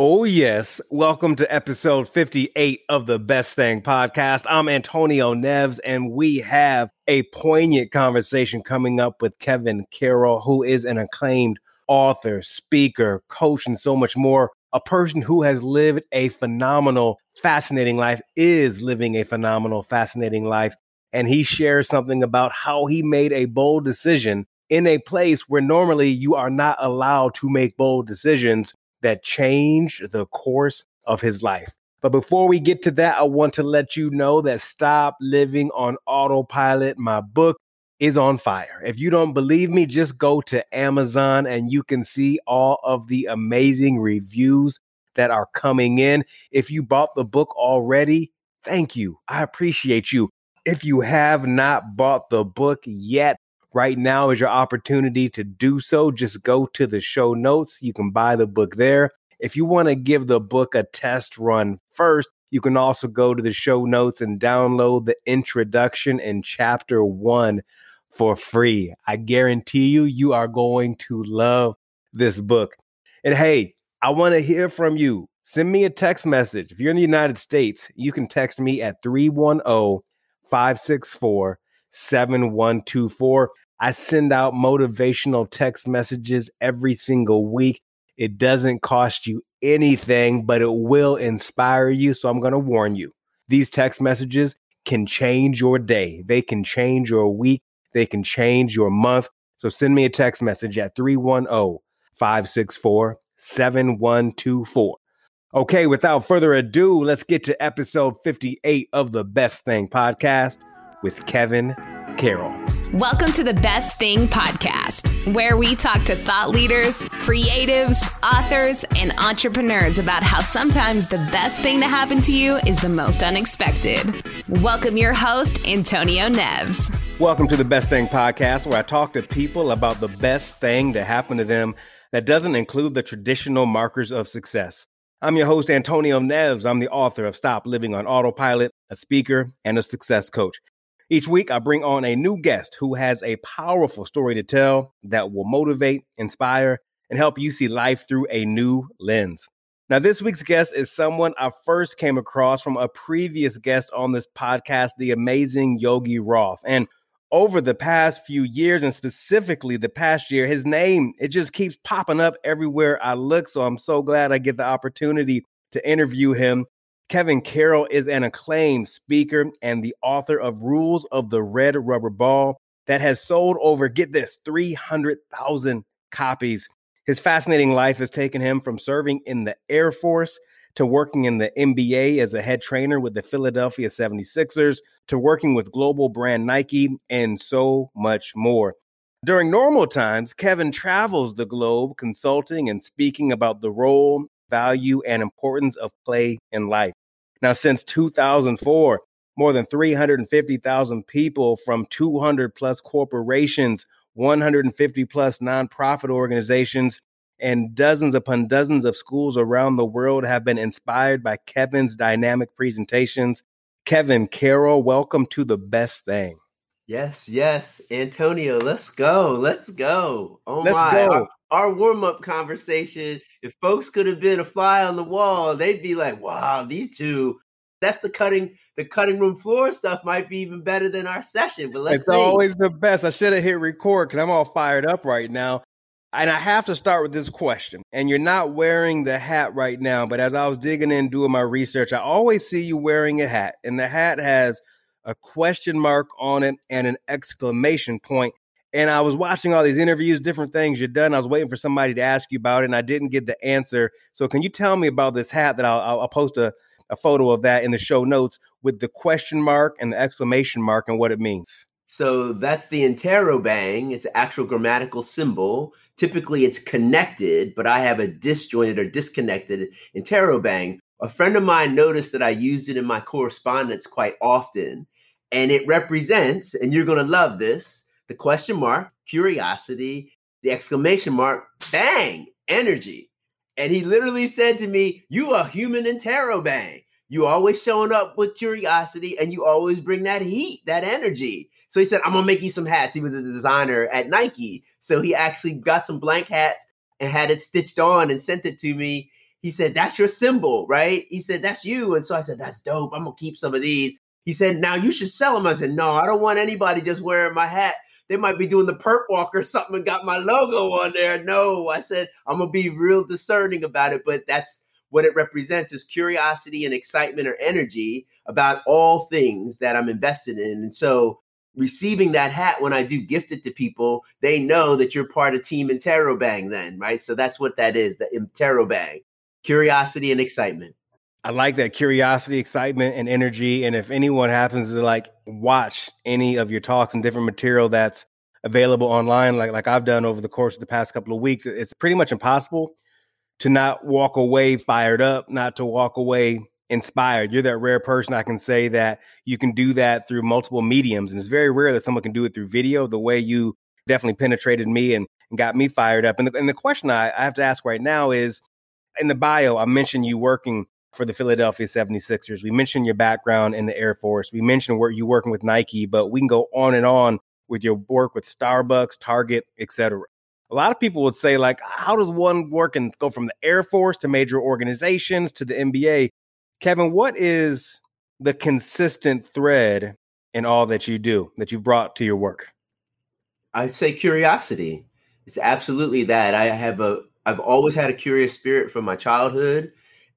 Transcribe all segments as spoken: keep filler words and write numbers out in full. Oh, yes. Welcome to episode fifty-eight of the Best Thing podcast. I'm Antonio Neves, and we have a poignant conversation coming up with Kevin Carroll, who is an acclaimed author, speaker, coach, and so much more. A person who has lived a phenomenal, fascinating life, is living a phenomenal, fascinating life. And he shares something about how he made a bold decision in a place where normally you are not allowed to make bold decisions that changed the course of his life. But before we get to that, I want to let you know that Stop Living on Autopilot, my book, is on fire. If you don't believe me, just go to Amazon and you can see all of the amazing reviews that are coming in. If you bought the book already, thank you. I appreciate you. If you have not bought the book yet, right now is your opportunity to do so. Just go to the show notes. You can buy the book there. If you want to give the book a test run first, you can also go to the show notes and download the introduction and chapter one for free. I guarantee you, you are going to love this book. And hey, I want to hear from you. Send me a text message. If you're in the United States, you can text me at three one zero, five six four, seven one two four. I send out motivational text messages every single week. It doesn't cost you anything, but it will inspire you. So I'm going to warn you. These text messages can change your day. They can change your week. They can change your month. So send me a text message at three one zero, five six four, seven one two four. Okay, without further ado, let's get to episode fifty-eight of the Best Thing podcast with Kevin Carroll. Welcome to the Best Thing podcast, where we talk to thought leaders, creatives, authors, and entrepreneurs about how sometimes the best thing to happen to you is the most unexpected. Welcome your host, Antonio Neves. Welcome to the Best Thing podcast, where I talk to people about the best thing to happen to them that doesn't include the traditional markers of success. I'm your host, Antonio Neves. I'm the author of Stop Living on Autopilot, a speaker, and a success coach. Each week, I bring on a new guest who has a powerful story to tell that will motivate, inspire, and help you see life through a new lens. Now, this week's guest is someone I first came across from a previous guest on this podcast, the amazing Yogi Roth. And over the past few years, and specifically the past year, his name, it just keeps popping up everywhere I look. So I'm so glad I get the opportunity to interview him. Kevin Carroll is an acclaimed speaker and the author of Rules of the Red Rubber Ball that has sold over, get this, three hundred thousand copies. His fascinating life has taken him from serving in the Air Force to working in the N B A as a head trainer with the Philadelphia seventy-sixers to working with global brand Nike and so much more. During normal times, Kevin travels the globe consulting and speaking about the role, value, and importance of play in life. Now, since two thousand four, more than three hundred fifty thousand people from two hundred plus corporations, one hundred fifty plus nonprofit organizations, and dozens upon dozens of schools around the world have been inspired by Kevin's dynamic presentations. Kevin Carroll, welcome to The Best Thing. Yes, yes, Antonio, let's go, let's go. Oh let's my, go. Our, our warm-up conversation, if folks could have been a fly on the wall, they'd be like, wow, these two, that's the cutting the cutting room floor stuff might be even better than our session, but let's It's see. Always the best. I should have hit record because I'm all fired up right now. And I have to start with this question, and you're not wearing the hat right now, but as I was digging in, doing my research, I always see you wearing a hat, and the hat has a question mark on it and an exclamation point. And I was watching all these interviews, different things you've done. I was waiting for somebody to ask you about it, and I didn't get the answer. So can you tell me about this hat that I'll, I'll post a, a photo of that in the show notes with the question mark and the exclamation mark and what it means? So that's the interrobang. It's an actual grammatical symbol. Typically it's connected, but I have a disjointed or disconnected interrobang. A friend of mine noticed that I used it in my correspondence quite often. And it represents, and you're going to love this, the question mark, curiosity, the exclamation mark, bang, energy. And he literally said to me, you are human interrobang. You always showing up with curiosity and you always bring that heat, that energy. So he said, I'm going to make you some hats. He was a designer at Nike. So he actually got some blank hats and had it stitched on and sent it to me. He said, that's your symbol, right? He said, that's you. And so I said, that's dope. I'm going to keep some of these. He said, now you should sell them. I said, no, I don't want anybody just wearing my hat. They might be doing the perp walk or something and got my logo on there. No, I said, I'm going to be real discerning about it. But that's what it represents, is curiosity and excitement or energy about all things that I'm invested in. And so receiving that hat, when I do gift it to people, they know that you're part of Team Interrobang then, right? So that's what that is, the Interrobang, curiosity and excitement. I like that, curiosity, excitement, and energy. And if anyone happens to like watch any of your talks and different material that's available online, like like I've done over the course of the past couple of weeks, it's pretty much impossible to not walk away fired up, not to walk away inspired. You're that rare person, I can say, that you can do that through multiple mediums. And it's very rare that someone can do it through video, the way you definitely penetrated me and, and got me fired up. And the, and the question I, I have to ask right now is, in the bio, I mentioned you working for the Philadelphia seventy-sixers. We mentioned your background in the Air Force. We mentioned where you working with Nike, but we can go on and on with your work with Starbucks, Target, et cetera. A lot of people would say, like, how does one work and go from the Air Force to major organizations to the N B A? Kevin, what is the consistent thread in all that you do, that you've brought to your work? I'd say curiosity. It's absolutely that. I have a, I've always had a curious spirit from my childhood,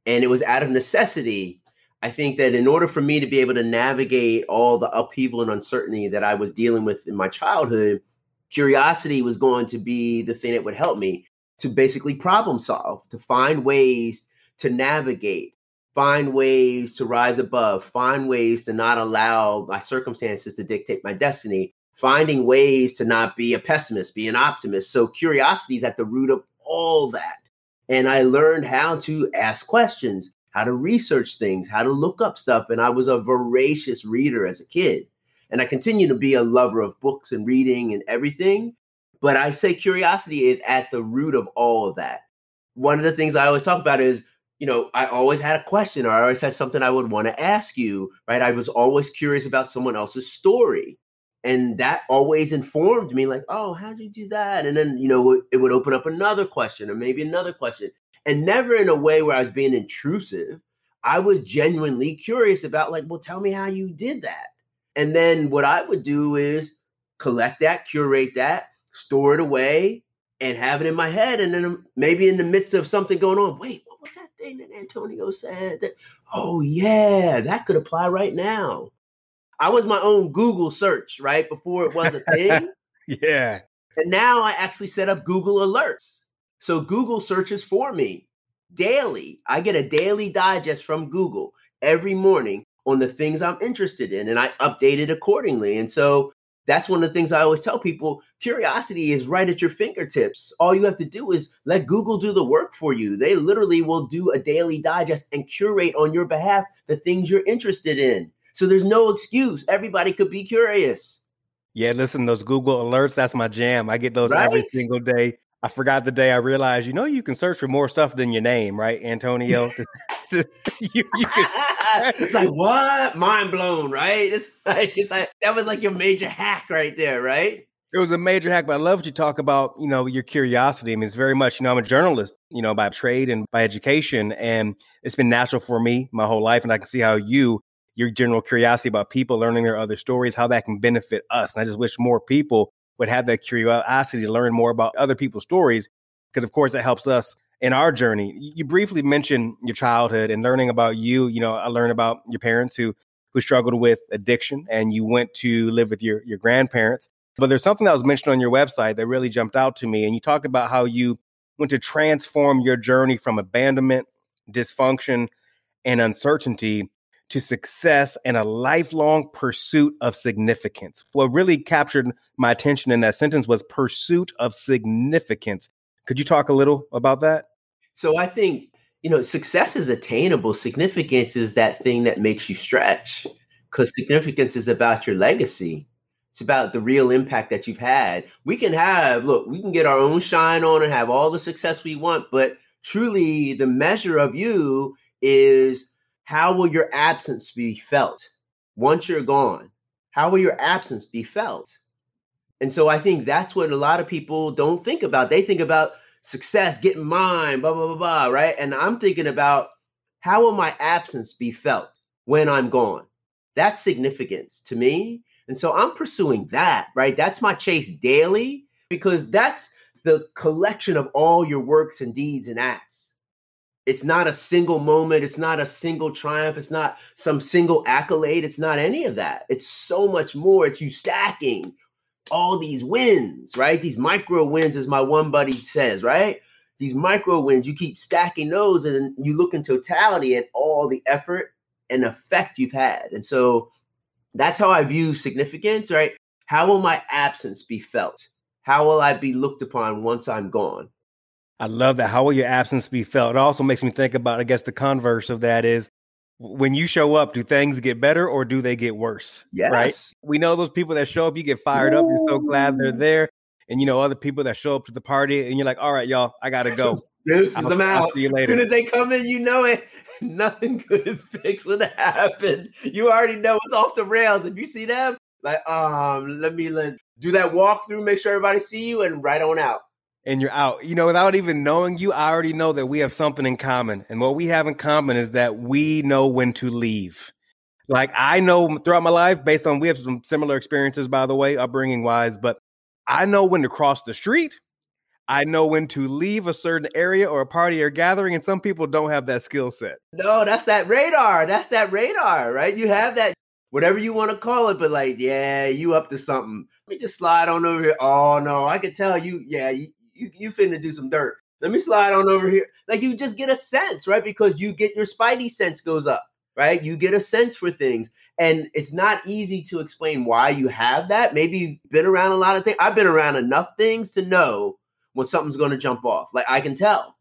and it was out of necessity. I think that in order for me to be able to navigate all the upheaval and uncertainty that I was dealing with in my childhood, curiosity was going to be the thing that would help me to basically problem solve, to find ways to navigate, find ways to rise above, find ways to not allow my circumstances to dictate my destiny, finding ways to not be a pessimist, be an optimist. So curiosity is at the root of all that. And I learned how to ask questions, how to research things, how to look up stuff. And I was a voracious reader as a kid. And I continue to be a lover of books and reading and everything. But I say curiosity is at the root of all of that. One of the things I always talk about is, you know, I always had a question, or I always had something I would want to ask you, right? I was always curious about someone else's story. And that always informed me, like, oh, how'd you do that? And then, you know, it would open up another question, or maybe another question. And never in a way where I was being intrusive. I was genuinely curious about, like, well, tell me how you did that. And then what I would do is collect that, curate that, store it away, and have it in my head. And then maybe in the midst of something going on, wait, what was that thing that Antonio said? That, oh, yeah, that could apply right now. I was my own Google search, right, before it was a thing. Yeah. And now I actually set up Google Alerts. So Google searches for me daily. I get a daily digest from Google every morning on the things I'm interested in, and I update it accordingly. And so that's one of the things I always tell people. Curiosity is right at your fingertips. All you have to do is let Google do the work for you. They literally will do a daily digest and curate on your behalf the things you're interested in. So there's no excuse. Everybody could be curious. Yeah, listen, those Google Alerts, that's my jam. I get those right? every single day. I forgot the day I realized, you know, you can search for more stuff than your name, right, Antonio? you, you can... It's like, what? Mind blown, right? It's like, it's like that was like your major hack right there, right? It was a major hack, but I love what you talk about, you know, your curiosity. I mean, it's very much, you know, I'm a journalist, you know, by trade and by education, and it's been natural for me my whole life, and I can see how you, your general curiosity about people, learning their other stories, how that can benefit us. And I just wish more people would have that curiosity to learn more about other people's stories, because of course that helps us in our journey. You briefly mentioned your childhood and learning about you. You know, I learned about your parents who who struggled with addiction, and you went to live with your your grandparents. But there's something that was mentioned on your website that really jumped out to me, and you talked about how you went to transform your journey from abandonment, dysfunction, and uncertainty to success and a lifelong pursuit of significance. What really captured my attention in that sentence was pursuit of significance. Could you talk a little about that? So I think, you know, success is attainable. Significance is that thing that makes you stretch, because significance is about your legacy. It's about the real impact that you've had. We can have, look, we can get our own shine on and have all the success we want, but truly the measure of you is, how will your absence be felt once you're gone? How will your absence be felt? And so I think that's what a lot of people don't think about. They think about success, get mine, blah, blah, blah, blah, right? And I'm thinking about how will my absence be felt when I'm gone? That's significance to me. And so I'm pursuing that, right? That's my chase daily, because that's the collection of all your works and deeds and acts. It's not a single moment. It's not a single triumph. It's not some single accolade. It's not any of that. It's so much more. It's you stacking all these wins, right? These micro wins, as my one buddy says, right? These micro wins, you keep stacking those and you look in totality at all the effort and effect you've had. And so that's how I view significance, right? How will my absence be felt? How will I be looked upon once I'm gone? I love that. How will your absence be felt? It also makes me think about, I guess, the converse of that is when you show up, do things get better or do they get worse? Yes. Right? We know those people that show up, you get fired Ooh. up. You're so glad they're there. And, you know, other people that show up to the party and you're like, all right, y'all, I got to go. Deuces, I'm out. I'll see you later. As soon as they come in, you know it. Nothing good is fixed when it happened. You already know it's off the rails. If you see them, like, um, let me let, do that walkthrough, make sure everybody see you, and right on out. And you're out. You know, without even knowing you, I already know that we have something in common. And what we have in common is that we know when to leave. Like, I know throughout my life, based on, we have some similar experiences, by the way, upbringing-wise, but I know when to cross the street. I know when to leave a certain area or a party or gathering, and some people don't have that skill set. No, that's that radar. That's that radar, right? You have that, whatever you want to call it, but like, yeah, you up to something. Let me just slide on over here. Oh, no, I can tell you, yeah, you, you, you finna do some dirt. Let me slide on over here. Like, you just get a sense, right? Because you get your spidey sense goes up, right? You get a sense for things. And it's not easy to explain why you have that. Maybe you've been around a lot of things. I've been around enough things to know when something's going to jump off. Like, I can tell.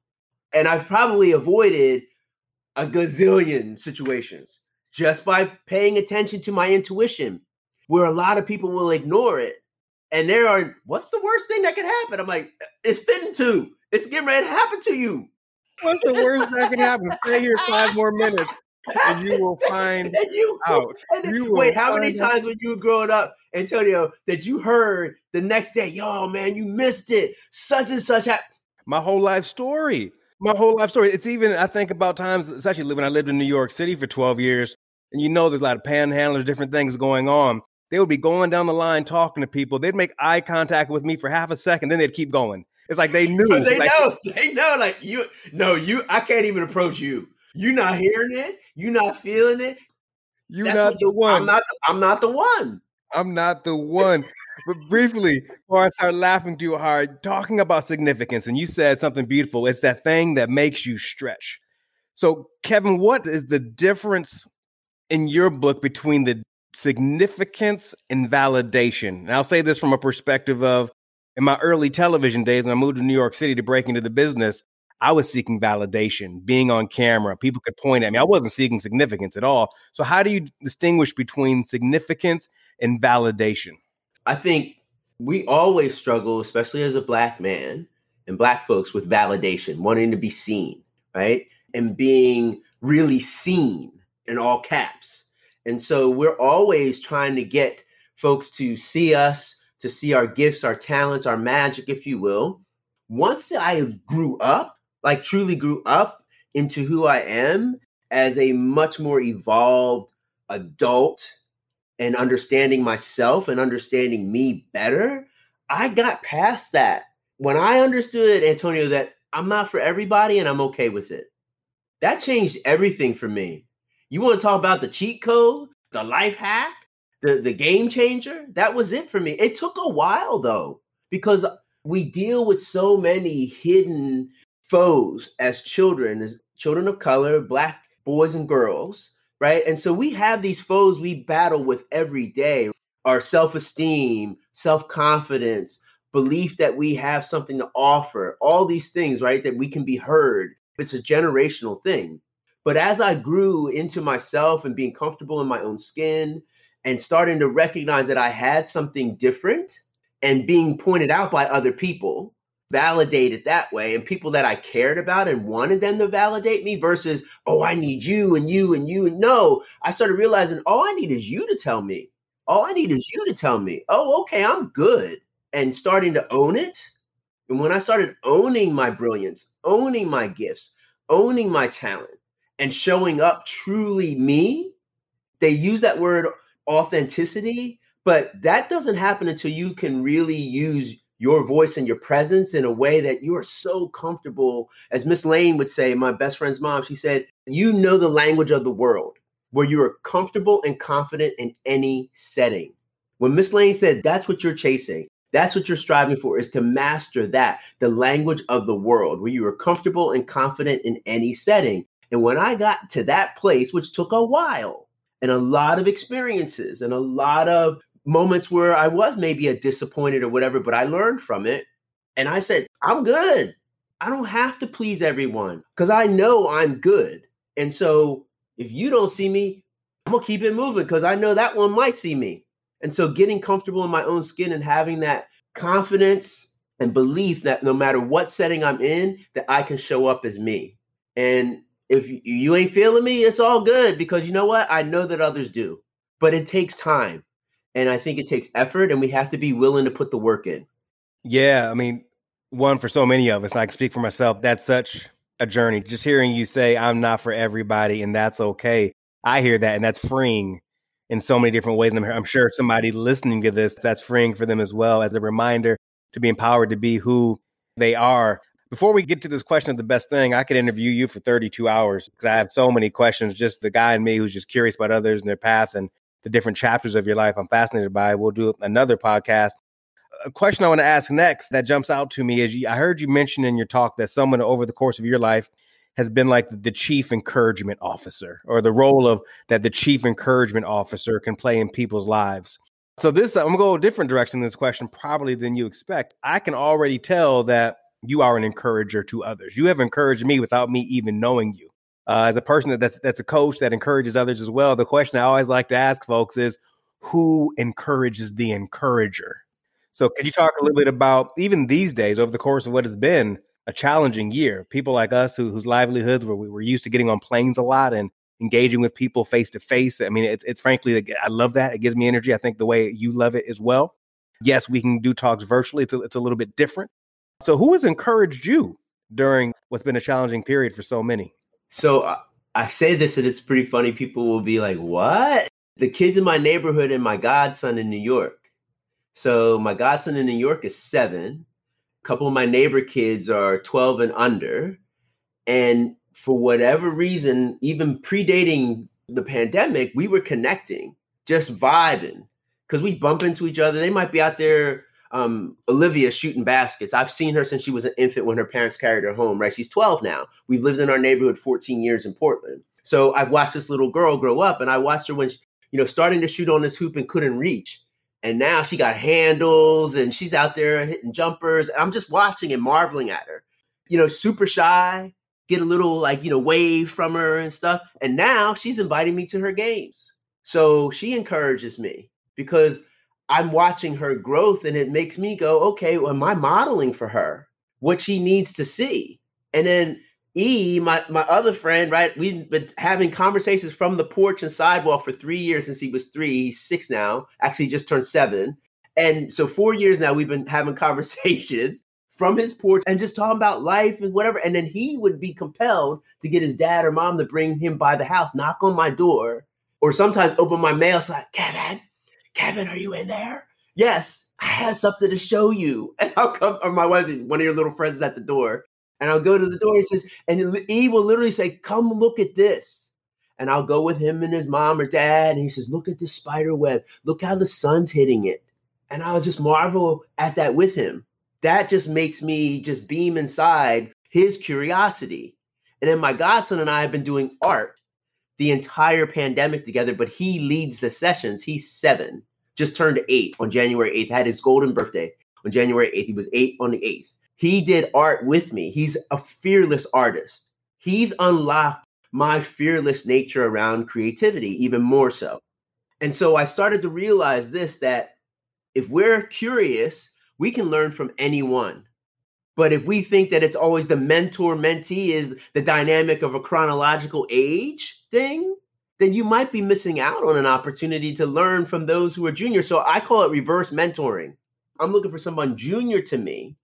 And I've probably avoided a gazillion situations just by paying attention to my intuition, where a lot of people will ignore it. And there are, what's the worst thing that could happen? I'm like, it's fitting to. It's getting ready to happen to you. What's the worst that can happen? Stay here five more minutes and you will find you, out. Then, you wait, how many times out. when you were growing up, Antonio, that you heard the next day, yo, man, you missed it. Such and such. Ha- My whole life story. My whole life story. It's even, I think about times, especially when I lived in New York City for twelve years, and you know there's a lot of panhandlers, different things going on. They would be going down the line talking to people. They'd make eye contact with me for half a second, then they'd keep going. It's like they knew. They like, know. They know. Like, you, no, you, I can't even approach you. You're not hearing it. You're not feeling it. You're That's not the you, one. I'm not, I'm not the one. I'm not the one. But briefly, before I start laughing too hard, talking about significance, and you said something beautiful. It's that thing that makes you stretch. So, Kevin, what is the difference in your book between the significance and validation? And I'll say this from a perspective of, in my early television days, when I moved to New York City to break into the business, I was seeking validation, being on camera. People could point at me. I wasn't seeking significance at all. So how do you distinguish between significance and validation? I think we always struggle, especially as a Black man and Black folks, with validation, wanting to be seen, right? And being really seen in all caps. And so we're always trying to get folks to see us, to see our gifts, our talents, our magic, if you will. Once I grew up, like truly grew up into who I am as a much more evolved adult and understanding myself and understanding me better, I got past that. When I understood, Antonio, that I'm not for everybody and I'm okay with it, that changed everything for me. You want to talk about the cheat code, the life hack, the, the game changer? That was it for me. It took a while, though, because we deal with so many hidden foes as children, as children of color, Black boys and girls, right? And so we have these foes we battle with every day, our self-esteem, self-confidence, belief that we have something to offer, all these things, right, that we can be heard. It's a generational thing. But as I grew into myself and being comfortable in my own skin and starting to recognize that I had something different and being pointed out by other people, validated that way, and people that I cared about and wanted them to validate me versus, oh, I need you and you and you. No, I started realizing all I need is you to tell me. All I need is you to tell me, oh, okay, I'm good. And starting to own it, And when I started owning my brilliance, owning my gifts, owning my talent, and showing up truly me, they use that word authenticity, but that doesn't happen until you can really use your voice and your presence in a way that you are so comfortable. As Miss Lane would say, my best friend's mom, she said, you know the language of the world, where you are comfortable and confident in any setting. When Miss Lane said, that's what you're chasing, that's what you're striving for, is to master that, the language of the world, where you are comfortable and confident in any setting. And when I got to that place, which took a while and a lot of experiences and a lot of moments where I was maybe a disappointed or whatever, but I learned from it. And I said, I'm good. I don't have to please everyone because I know I'm good. And so if you don't see me, I'm going to keep it moving because I know that one might see me. And so getting comfortable in my own skin and having that confidence and belief that no matter what setting I'm in, that I can show up as me. And if you ain't feeling me, it's all good because you know what? I know that others do, but it takes time. And I think it takes effort and we have to be willing to put the work in. Yeah. I mean, one, for so many of us, and I can speak for myself, that's such a journey. Just hearing you say, I'm not for everybody and that's okay. I hear that and that's freeing in so many different ways. And I'm, I'm sure somebody listening to this, that's freeing for them as well, as a reminder to be empowered to be who they are. Before we get to this question of the best thing, I could interview you for thirty-two hours because I have so many questions, just the guy in me who's just curious about others and their path and the different chapters of your life I'm fascinated by. We'll do another podcast. A question I want to ask next that jumps out to me is I heard you mention in your talk that someone over the course of your life has been like the chief encouragement officer, or the role of that the chief encouragement officer can play in people's lives. So this, I'm going to go a different direction in this question probably than you expect. I can already tell that you are an encourager to others. You have encouraged me without me even knowing you. Uh, as a person that that's, that's a coach that encourages others as well, the question I always like to ask folks is, who encourages the encourager? So could you talk a little bit about, even these days, over the course of what has been a challenging year, people like us who, whose livelihoods were, we were used to getting on planes a lot and engaging with people face to face. I mean, it's, it's frankly, I love that. It gives me energy. I think the way you love it as well. Yes, we can do talks virtually. It's a, it's a little bit different. So who has encouraged you during what's been a challenging period for so many? So I, I say this and it's pretty funny. People will be like, what? The kids in my neighborhood and my godson in New York. So my godson in New York is seven. A couple of my neighbor kids are twelve and under. And for whatever reason, even predating the pandemic, we were connecting, just vibing, because we bump into each other. They might be out there. Um, Olivia shooting baskets. I've seen her since she was an infant when her parents carried her home, right? She's twelve now. We've lived in our neighborhood fourteen years in Portland. So I've watched this little girl grow up and I watched her when, she, you know, starting to shoot on this hoop and couldn't reach. And now she got handles and she's out there hitting jumpers. And I'm just watching and marveling at her, you know, super shy, get a little like, you know, wave from her and stuff. And now she's inviting me to her games. So she encourages me because I'm watching her growth and it makes me go, okay, well, am I modeling for her what she needs to see? And then E, my, my other friend, right? We've been having conversations from the porch and sidewalk for three years since he was three, he's six now, actually just turned seven. And so four years now we've been having conversations from his porch and just talking about life and whatever. And then he would be compelled to get his dad or mom to bring him by the house, knock on my door, or sometimes open my mail. It's like, Kevin, Kevin, are you in there? Yes, I have something to show you. And I'll come, or my wife's, one of your little friends is at the door. And I'll go to the door. He says, and he will literally say, come look at this. And I'll go with him and his mom or dad. And he says, look at this spider web. Look how the sun's hitting it. And I'll just marvel at that with him. That just makes me just beam inside his curiosity. And then my godson and I have been doing art the entire pandemic together, but he leads the sessions. He's seven, just turned eight on January eighth, had his golden birthday on January eighth. He was eight on the eighth. He did art with me. He's a fearless artist. He's unlocked my fearless nature around creativity even more so. And so I started to realize this, that if we're curious, we can learn from anyone. But if we think that it's always the mentor-mentee is the dynamic of a chronological age thing, then you might be missing out on an opportunity to learn from those who are junior. So I call it reverse mentoring. I'm looking for someone junior to me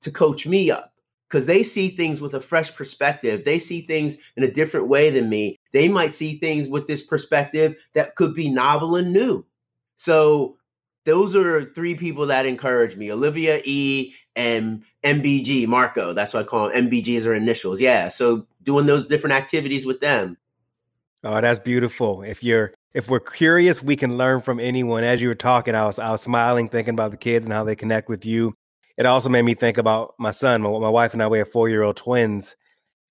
to coach me up because they see things with a fresh perspective. They see things in a different way than me. They might see things with this perspective that could be novel and new. So those are three people that encourage me, Olivia E. and M B G, Marco. That's what I call them. M B Gs are initials. Yeah. So doing those different activities with them. Oh, that's beautiful. If you're, if we're curious, we can learn from anyone. As you were talking, I was, I was smiling, thinking about the kids and how they connect with you. It also made me think about my son. My, my wife and I, we have four-year-old twins.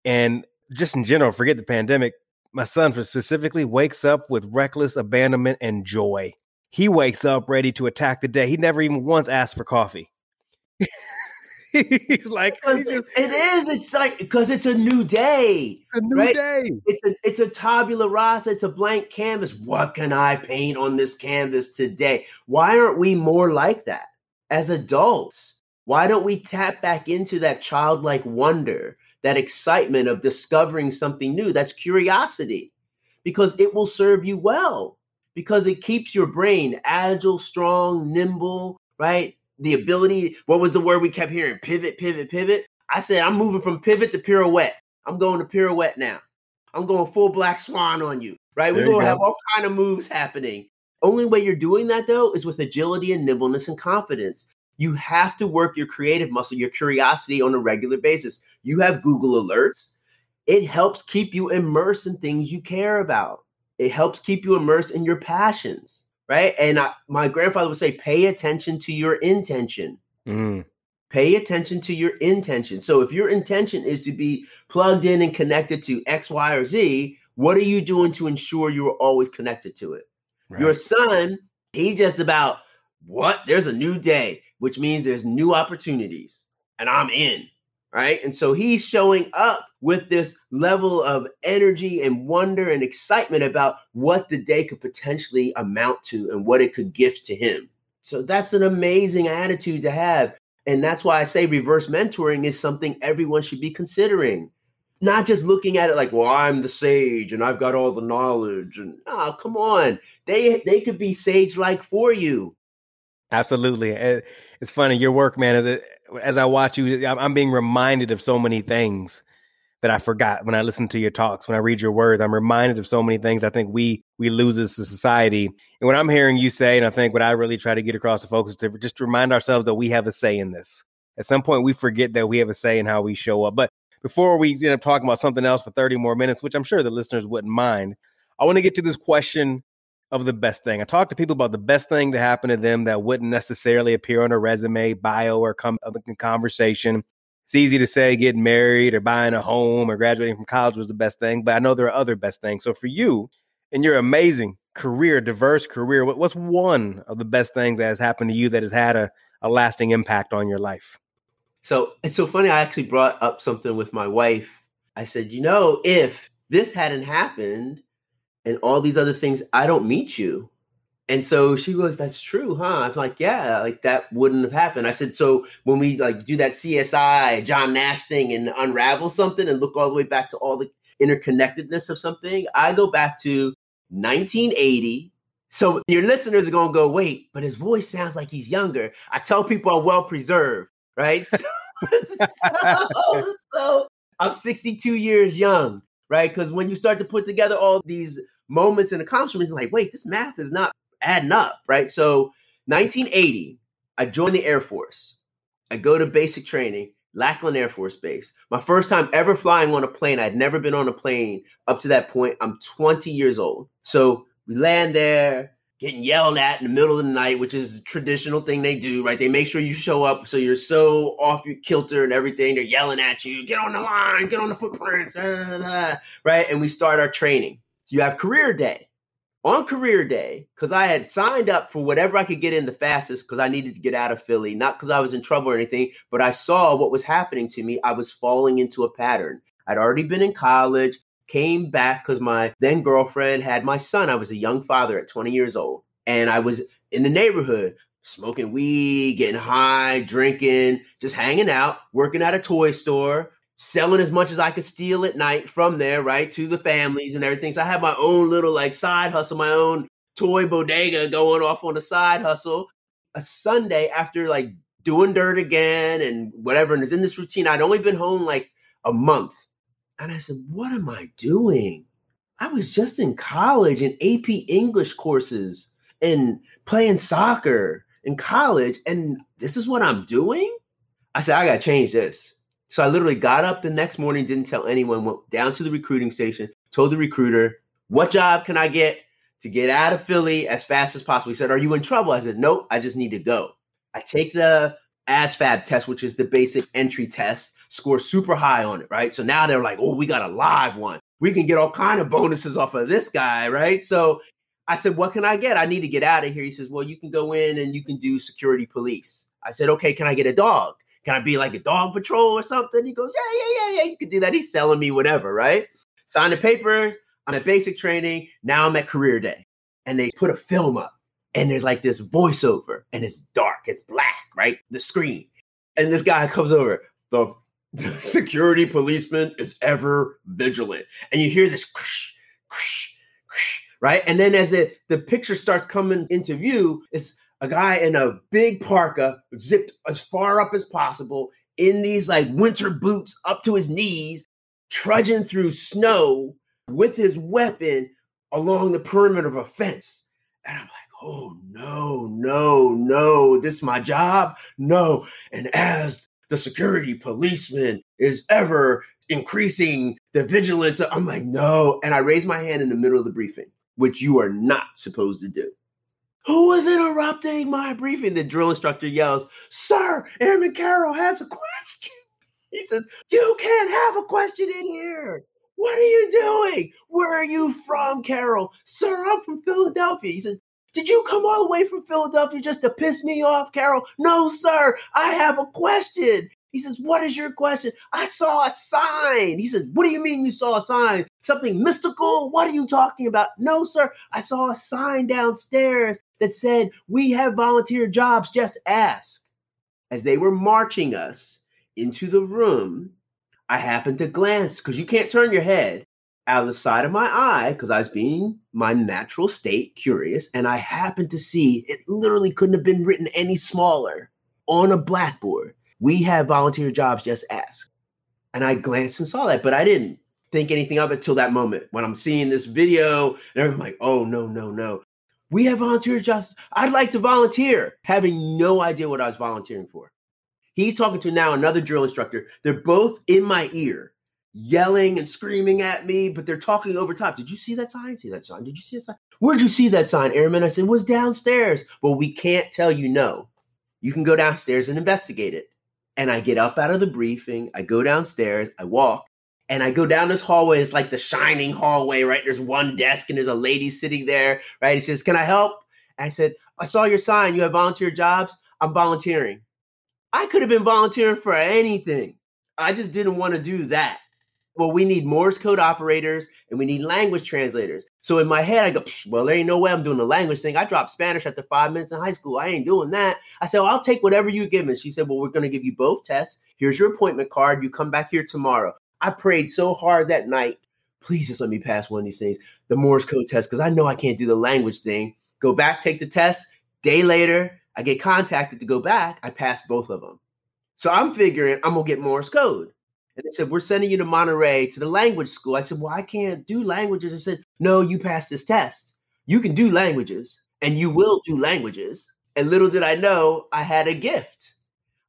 And just in general, forget the pandemic, my son specifically wakes up with reckless abandonment and joy. He wakes up ready to attack the day. He never even once asked for coffee. He's like, he just, it is. It's like, because it's a new day. It's a new right? day. It's a, it's a tabula rasa. It's a blank canvas. What can I paint on this canvas today? Why aren't we more like that as adults? Why don't we tap back into that childlike wonder, that excitement of discovering something new? That's curiosity, because it will serve you well, because it keeps your brain agile, strong, nimble, right? The ability, what was the word we kept hearing? Pivot, pivot, pivot. I said, I'm moving from pivot to pirouette. I'm going to pirouette now. I'm going full black swan on you, right? There We're going to have all kind of moves happening. Only way you're doing that, though, is with agility and nimbleness and confidence. You have to work your creative muscle, your curiosity on a regular basis. You have Google Alerts. It helps keep you immersed in things you care about. It helps keep you immersed in your passions. Right. And I, my grandfather would say, pay attention to your intention. Mm. Pay attention to your intention. So if your intention is to be plugged in and connected to X, Y, or Z, what are you doing to ensure you are always connected to it? Right. Your son, he just about what? There's a new day, which means there's new opportunities and I'm in. Right. And so he's showing up with this level of energy and wonder and excitement about what the day could potentially amount to and what it could gift to him. So that's an amazing attitude to have. And that's why I say reverse mentoring is something everyone should be considering. Not just looking at it like, well, I'm the sage and I've got all the knowledge. And oh, come on. They they could be sage-like for you. Absolutely. It's funny. Your work, man, as I watch you, I'm being reminded of so many things that I forgot when I listen to your talks, when I read your words. I'm reminded of so many things I think we we lose as a society. And what I'm hearing you say, and I think what I really try to get across to folks is to just remind ourselves that we have a say in this. At some point, we forget that we have a say in how we show up. But before we end up talking about something else for thirty more minutes, which I'm sure the listeners wouldn't mind, I want to get to this question of the best thing. I talk to people about the best thing to happen to them that wouldn't necessarily appear on a resume, bio, or come up in conversation. It's easy to say getting married or buying a home or graduating from college was the best thing, but I know there are other best things. So for you and your amazing career, diverse career, what's one of the best things that has happened to you that has had a, a lasting impact on your life? So it's so funny. I actually brought up something with my wife. I said, you know, if this hadn't happened, and all these other things, I don't meet you. And so she goes, that's true, huh? I'm like, yeah, like that wouldn't have happened. I said, so when we like do that C S I, John Nash thing and unravel something and look all the way back to all the interconnectedness of something, I go back to nineteen eighty. So your listeners are going to go, wait, but his voice sounds like he's younger. I tell people I'm well-preserved, right? So, so, so I'm sixty-two years young, right? Because when you start to put together all these moments and accomplishments, like, wait, this math is not adding up, right? So nineteen eighty, I joined the Air Force. I go to basic training, Lackland Air Force Base. My first time ever flying on a plane. I'd never been on a plane up to that point. I'm twenty years old. So we land there, getting yelled at in the middle of the night, which is the traditional thing they do, right? They make sure you show up so you're so off your kilter and everything. They're yelling at you, get on the line, get on the footprints, ah, right? And we start our training. You have career day. On career day, because I had signed up for whatever I could get in the fastest because I needed to get out of Philly, not because I was in trouble or anything, but I saw what was happening to me. I was falling into a pattern. I'd already been in college, came back because my then girlfriend had my son. I was a young father at twenty years old. And I was in the neighborhood, smoking weed, getting high, drinking, just hanging out, working at a toy store, selling as much as I could steal at night from there, right, to the families and everything. So I had my own little like side hustle, my own toy bodega going off on a side hustle. A Sunday after like doing dirt again and whatever. And is in this routine. I'd only been home like a month. And I said, what am I doing? I was just in college in A P English courses and playing soccer in college. And this is what I'm doing? I said, I got to change this. So I literally got up the next morning, didn't tell anyone, went down to the recruiting station, told the recruiter, what job can I get to get out of Philly as fast as possible? He said, are you in trouble? I said, nope, I just need to go. I take the A S V A B test, which is the basic entry test, score super high on it, right? So now they're like, oh, we got a live one. We can get all kind of bonuses off of this guy, right? So I said, what can I get? I need to get out of here. He says, well, you can go in and you can do security police. I said, okay, can I get a dog? Can I be like a dog patrol or something? He goes, yeah, yeah, yeah, yeah, you can do that. He's selling me whatever, right? Sign the papers. I'm at basic training. Now I'm at career day. And they put a film up. And there's like this voiceover. And it's dark. It's black, right? The screen. And this guy comes over. The security policeman is ever vigilant. And you hear this, ksh, ksh, ksh, right? And then as the, the picture starts coming into view, it's a guy in a big parka zipped as far up as possible in these like winter boots up to his knees, trudging through snow with his weapon along the perimeter of a fence. And I'm like, oh, no, no, no, this is my job? No. And as the security policeman is ever increasing the vigilance, I'm like, no. And I raise my hand in the middle of the briefing, which you are not supposed to do. Who is interrupting my briefing? The drill instructor yells, sir, Airman Carroll has a question. He says, you can't have a question in here. What are you doing? Where are you from, Carroll? Sir, I'm from Philadelphia. He says, did you come all the way from Philadelphia just to piss me off, Carroll? No, sir, I have a question. He says, what is your question? I saw a sign. He says, what do you mean you saw a sign? Something mystical? What are you talking about? No, sir, I saw a sign downstairs that said, we have volunteer jobs, just ask. As they were marching us into the room, I happened to glance, because you can't turn your head, out of the side of my eye, because I was being my natural state, curious, and I happened to see, it literally couldn't have been written any smaller, on a blackboard, we have volunteer jobs, just ask. And I glanced and saw that, but I didn't think anything of it till that moment, when I'm seeing this video, and I'm like, oh, no, no, no. We have volunteer jobs. I'd like to volunteer, having no idea what I was volunteering for. He's talking to now another drill instructor. They're both in my ear, yelling and screaming at me, but they're talking over top. Did you see that sign? See that sign? Did you see that sign? Where'd you see that sign, Airman? I said, it was downstairs. Well, we can't tell you no. You can go downstairs and investigate it. And I get up out of the briefing. I go downstairs. I walk. And I go down this hallway. It's like the shining hallway, right? There's one desk and there's a lady sitting there, right? She says, can I help? And I said, I saw your sign. You have volunteer jobs. I'm volunteering. I could have been volunteering for anything. I just didn't want to do that. Well, we need Morse code operators and we need language translators. So in my head, I go, well, there ain't no way I'm doing the language thing. I dropped Spanish after five minutes in high school. I ain't doing that. I said, well, I'll take whatever you give me. She said, well, we're going to give you both tests. Here's your appointment card. You come back here tomorrow. I prayed so hard that night, please just let me pass one of these things, the Morse code test, because I know I can't do the language thing. Go back, take the test. Day later, I get contacted to go back. I passed both of them. So I'm figuring I'm going to get Morse code. And they said, we're sending you to Monterey to the language school. I said, well, I can't do languages. I said, no, you passed this test. You can do languages and you will do languages. And little did I know I had a gift.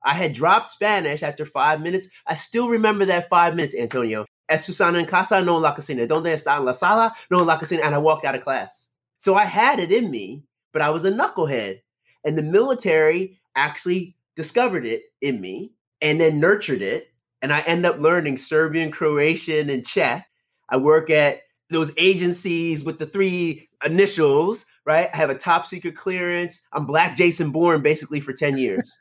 I had dropped Spanish after five minutes. I still remember that five minutes, Antonio. Es Susana en casa, no en la cocina. Donde está la sala, no en la cocina. And I walked out of class. So I had it in me, but I was a knucklehead. And the military actually discovered it in me and then nurtured it. And I end up learning Serbian, Croatian, and Czech. I work at those agencies with the three initials, right? I have a top secret clearance. I'm Black Jason Bourne basically for ten years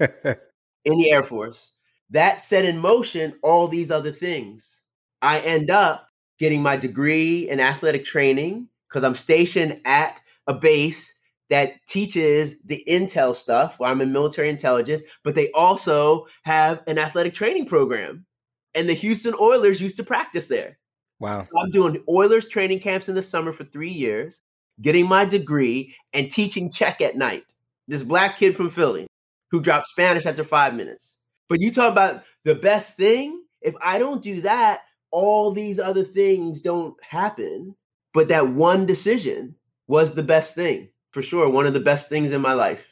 in the Air Force. That set in motion all these other things. I end up getting my degree in athletic training because I'm stationed at a base that teaches the intel stuff where I'm in military intelligence, but they also have an athletic training program. And the Houston Oilers used to practice there. Wow. So I'm doing Oilers training camps in the summer for three years, getting my degree and teaching Czech at night. This black kid from Philly who dropped Spanish after five minutes. But you talk about the best thing. If I don't do that, all these other things don't happen. But that one decision was the best thing, for sure. One of the best things in my life.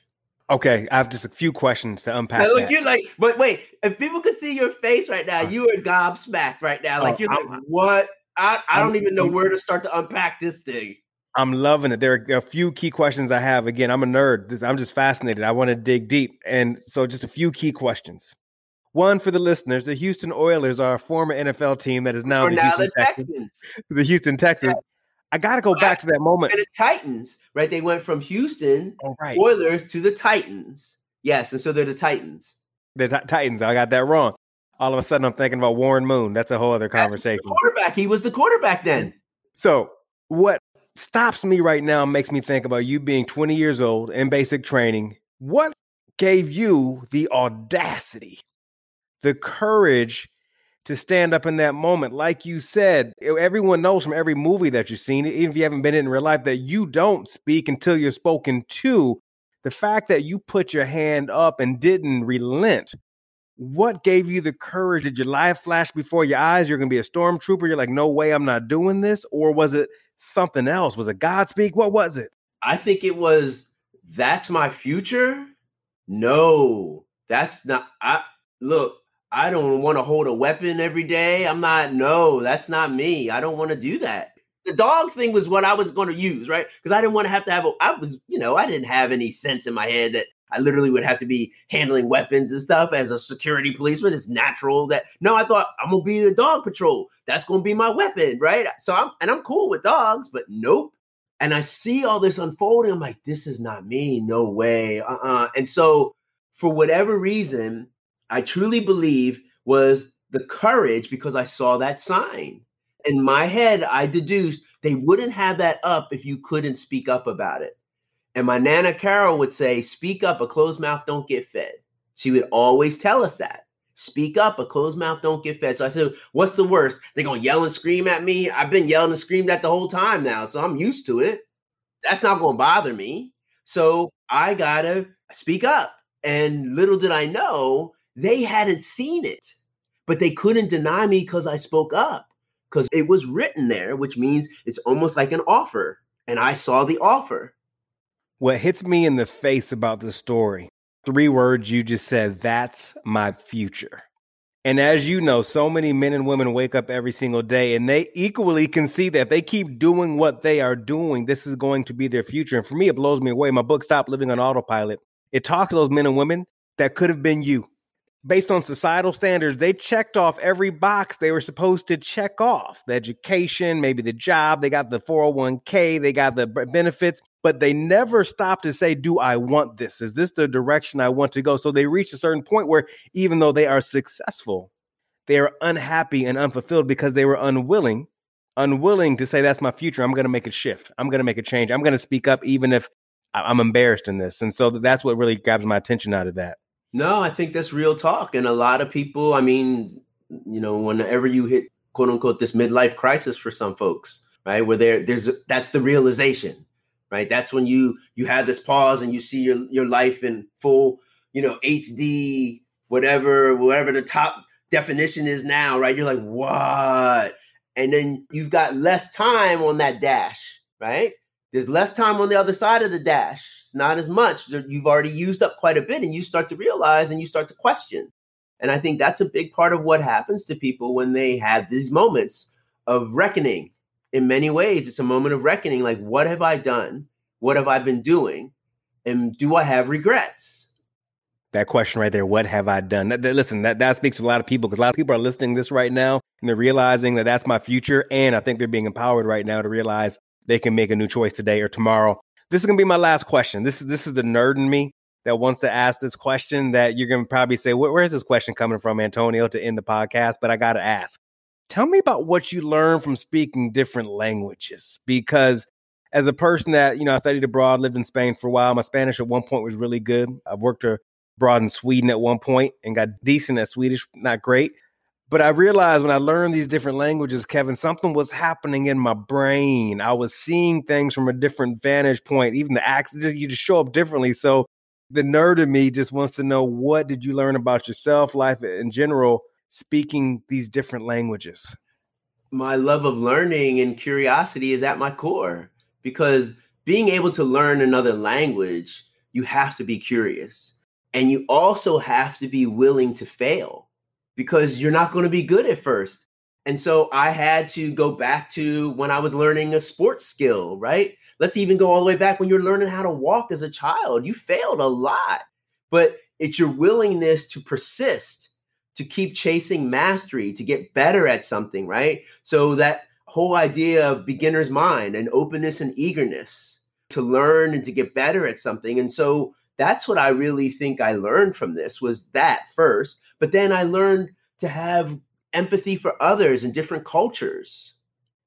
Okay, I have just a few questions to unpack. Now, look, that. You're like, but wait, if people could see your face right now, you are gobsmacked right now. Like, oh, you're I'm, like, what? I, I don't I'm, even know where to start to unpack this thing. I'm loving it. There are a few key questions I have. Again, I'm a nerd. This, I'm just fascinated. I want to dig deep. And so just a few key questions. One, for the listeners, the Houston Oilers are a former N F L team that is now the Houston, the Texans. Texans. The Houston Texans. Yeah. I got to go well, back I, to that moment. And the Titans, right? They went from Houston oh, right. Oilers to the Titans. Yes, and so they're the Titans. The t- Titans. I got that wrong. All of a sudden, I'm thinking about Warren Moon. That's a whole other conversation. Quarterback. He was the quarterback then. So what stops me right now makes me think about you being twenty years old in basic training. What gave you the audacity, the courage to stand up in that moment? Like you said, everyone knows from every movie that you've seen, even if you haven't been in real life, that you don't speak until you're spoken to. The fact that you put your hand up and didn't relent, what gave you the courage? Did your life flash before your eyes? You're going to be a stormtrooper. You're like, no way, I'm not doing this. Or was it something else? Was it God speak? What was it? I think it was, that's my future. No, that's not. I look. I don't want to hold a weapon every day. I'm not, no, that's not me. I don't want to do that. The dog thing was what I was going to use, right? Because I didn't want to have to have, a, I was, you know, I didn't have any sense in my head that I literally would have to be handling weapons and stuff as a security policeman. It's natural that, no, I thought I'm going to be the dog patrol. That's going to be my weapon, right? So I'm, and I'm cool with dogs, but nope. And I see all this unfolding. I'm like, this is not me. No way. Uh-uh. And so for whatever reason, I truly believe was the courage, because I saw that sign. In my head, I deduced they wouldn't have that up if you couldn't speak up about it. And my Nana Carol would say, speak up, a closed mouth don't get fed. She would always tell us that. Speak up, a closed mouth don't get fed. So I said, what's the worst? They're going to yell and scream at me. I've been yelling and screamed at the whole time now, so I'm used to it. That's not going to bother me. So I got to speak up. And little did I know, they hadn't seen it, but they couldn't deny me because I spoke up, because it was written there, which means it's almost like an offer. And I saw the offer. What hits me in the face about the story, three words you just said, that's my future. And as you know, so many men and women wake up every single day and they equally can see that if they keep doing what they are doing, this is going to be their future. And for me, it blows me away. My book, Stop Living on Autopilot, it talks to those men and women that could have been you. Based on societal standards, they checked off every box they were supposed to check off. The education, maybe the job, they got the four oh one k, they got the benefits, but they never stopped to say, do I want this? Is this the direction I want to go? So they reached a certain point where even though they are successful, they are unhappy and unfulfilled because they were unwilling, unwilling to say, that's my future. I'm going to make a shift. I'm going to make a change. I'm going to speak up even if I'm embarrassed in this. And so that's what really grabs my attention out of that. No, I think that's real talk. And a lot of people, I mean, you know, whenever you hit, quote unquote, this midlife crisis for some folks, right, where there there's that's the realization, right? That's when you you have this pause and you see your, your life in full, you know, H D, whatever, whatever the top definition is now, right? You're like, what? And then you've got less time on that dash, right? There's less time on the other side of the dash. It's not as much. You've already used up quite a bit, and you start to realize and you start to question. And I think that's a big part of what happens to people when they have these moments of reckoning. In many ways, it's a moment of reckoning. Like, what have I done? What have I been doing? And do I have regrets? That question right there, what have I done? That, that, listen, that, that speaks to a lot of people, because a lot of people are listening to this right now, and they're realizing that that's my future. And I think they're being empowered right now to realize they can make a new choice today or tomorrow. This is going to be my last question. This is this is the nerd in me that wants to ask this question that you're going to probably say, where, where is this question coming from, Antonio, to end the podcast? But I got to ask. Tell me about what you learned from speaking different languages, because as a person that, you know, I studied abroad, lived in Spain for a while. My Spanish at one point was really good. I've worked abroad in Sweden at one point and got decent at Swedish, not great. But I realized when I learned these different languages, Kevin, something was happening in my brain. I was seeing things from a different vantage point. Even the accent, you just show up differently. So the nerd in me just wants to know, what did you learn about yourself, life in general, speaking these different languages? My love of learning and curiosity is at my core, because being able to learn another language, you have to be curious, and you also have to be willing to fail, because you're not going to be good at first. And so I had to go back to when I was learning a sports skill, right? Let's even go all the way back when you're learning how to walk as a child. You failed a lot, but it's your willingness to persist, to keep chasing mastery, to get better at something, right? So that whole idea of beginner's mind and openness and eagerness to learn and to get better at something. And so that's what I really think I learned from this, was that first. But then I learned to have empathy for others in different cultures,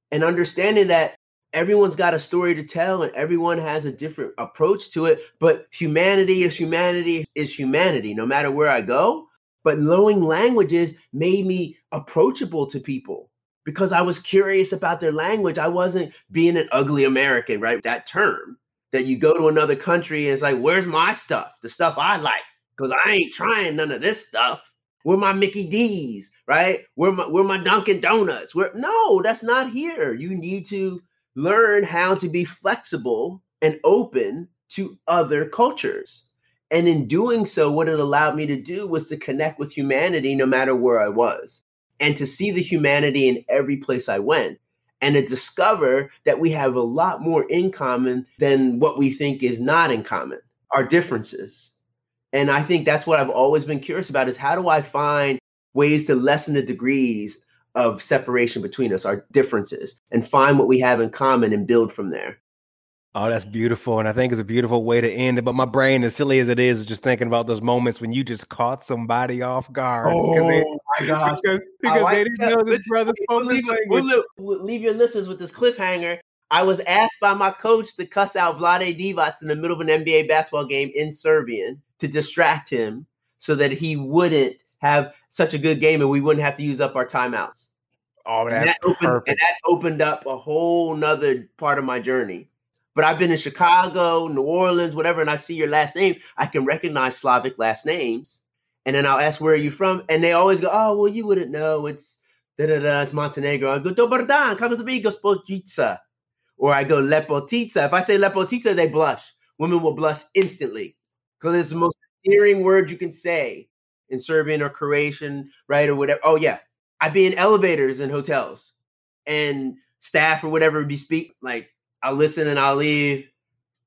and understanding that everyone's got a story to tell and everyone has a different approach to it. But humanity is humanity is humanity, no matter where I go. But learning languages made me approachable to people because I was curious about their language. I wasn't being an ugly American, right? That term that you go to another country and it's like, where's my stuff? The stuff I like, because I ain't trying none of this stuff. Where my Mickey D's, right? Where my where my Dunkin' Donuts? Where no, that's not here. You need to learn how to be flexible and open to other cultures. And in doing so, what it allowed me to do was to connect with humanity no matter where I was, and to see the humanity in every place I went, and to discover that we have a lot more in common than what we think is not in common, our differences. And I think that's what I've always been curious about, is how do I find ways to lessen the degrees of separation between us, our differences, and find what we have in common and build from there. Oh, that's beautiful. And I think it's a beautiful way to end it. But my brain, as silly as it is, is just thinking about those moments when you just caught somebody off guard. Oh, they, my gosh. Because, because oh, they didn't that. know this brother's language. We'll, we'll leave your listeners with this cliffhanger. I was asked by my coach to cuss out Vlade Divac in the middle of an N B A basketball game in Serbian to distract him so that he wouldn't have such a good game and we wouldn't have to use up our timeouts. Oh, that's and that opened, perfect. And that opened up a whole nother part of my journey. But I've been in Chicago, New Orleans, whatever, and I see your last name. I can recognize Slavic last names. And then I'll ask, where are you from? And they always go, oh, well, you wouldn't know. It's da-da-da, it's Montenegro. I go, Dobar dan, kako se vi, gospođica? Or I go, lepotica. If I say lepotica, they blush. Women will blush instantly because it's the most endearing word you can say in Serbian or Croatian, right, or whatever. Oh, yeah. I'd be in elevators in hotels, and staff or whatever would be speak. Like, I'll listen and I'll leave.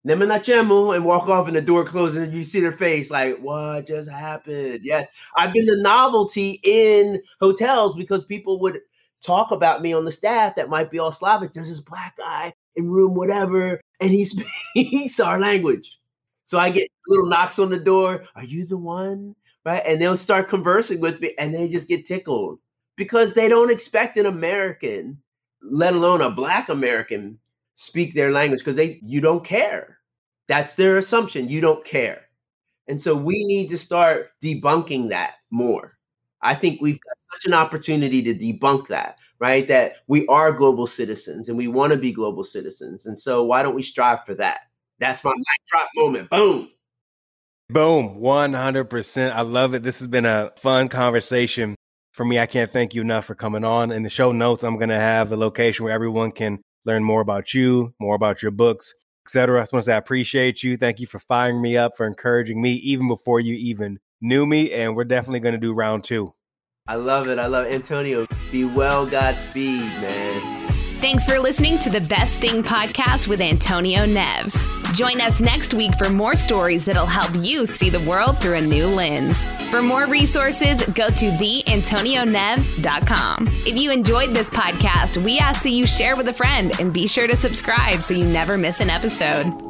And walk off and the door closes and you see their face like, what just happened? Yes. I've been the novelty in hotels because people would talk about me on the staff that might be all Slavic. There's this black guy in room whatever, and he speaks our language. So I get little knocks on the door. Are you the one? Right? And they'll start conversing with me, and they just get tickled because they don't expect an American, let alone a black American, speak their language, because they you don't care. That's their assumption. You don't care. And so we need to start debunking that more. I think we've got such an opportunity to debunk that, right? That we are global citizens and we want to be global citizens. And so why don't we strive for that? That's my mic drop moment. Boom. Boom. one hundred percent. I love it. This has been a fun conversation for me. I can't thank you enough for coming on. In the show notes, I'm going to have the location where everyone can learn more about you, more about your books, et cetera. I just want to say I appreciate you. Thank you for firing me up, for encouraging me even before you even knew me. And we're definitely going to do round two. I love it. I love it. Antonio, be well, Godspeed, man. Thanks for listening to The Best Thing Podcast with Antonio Neves. Join us next week for more stories that'll help you see the world through a new lens. For more resources, go to the antonio neves dot com. If you enjoyed this podcast, we ask that you share with a friend and be sure to subscribe so you never miss an episode.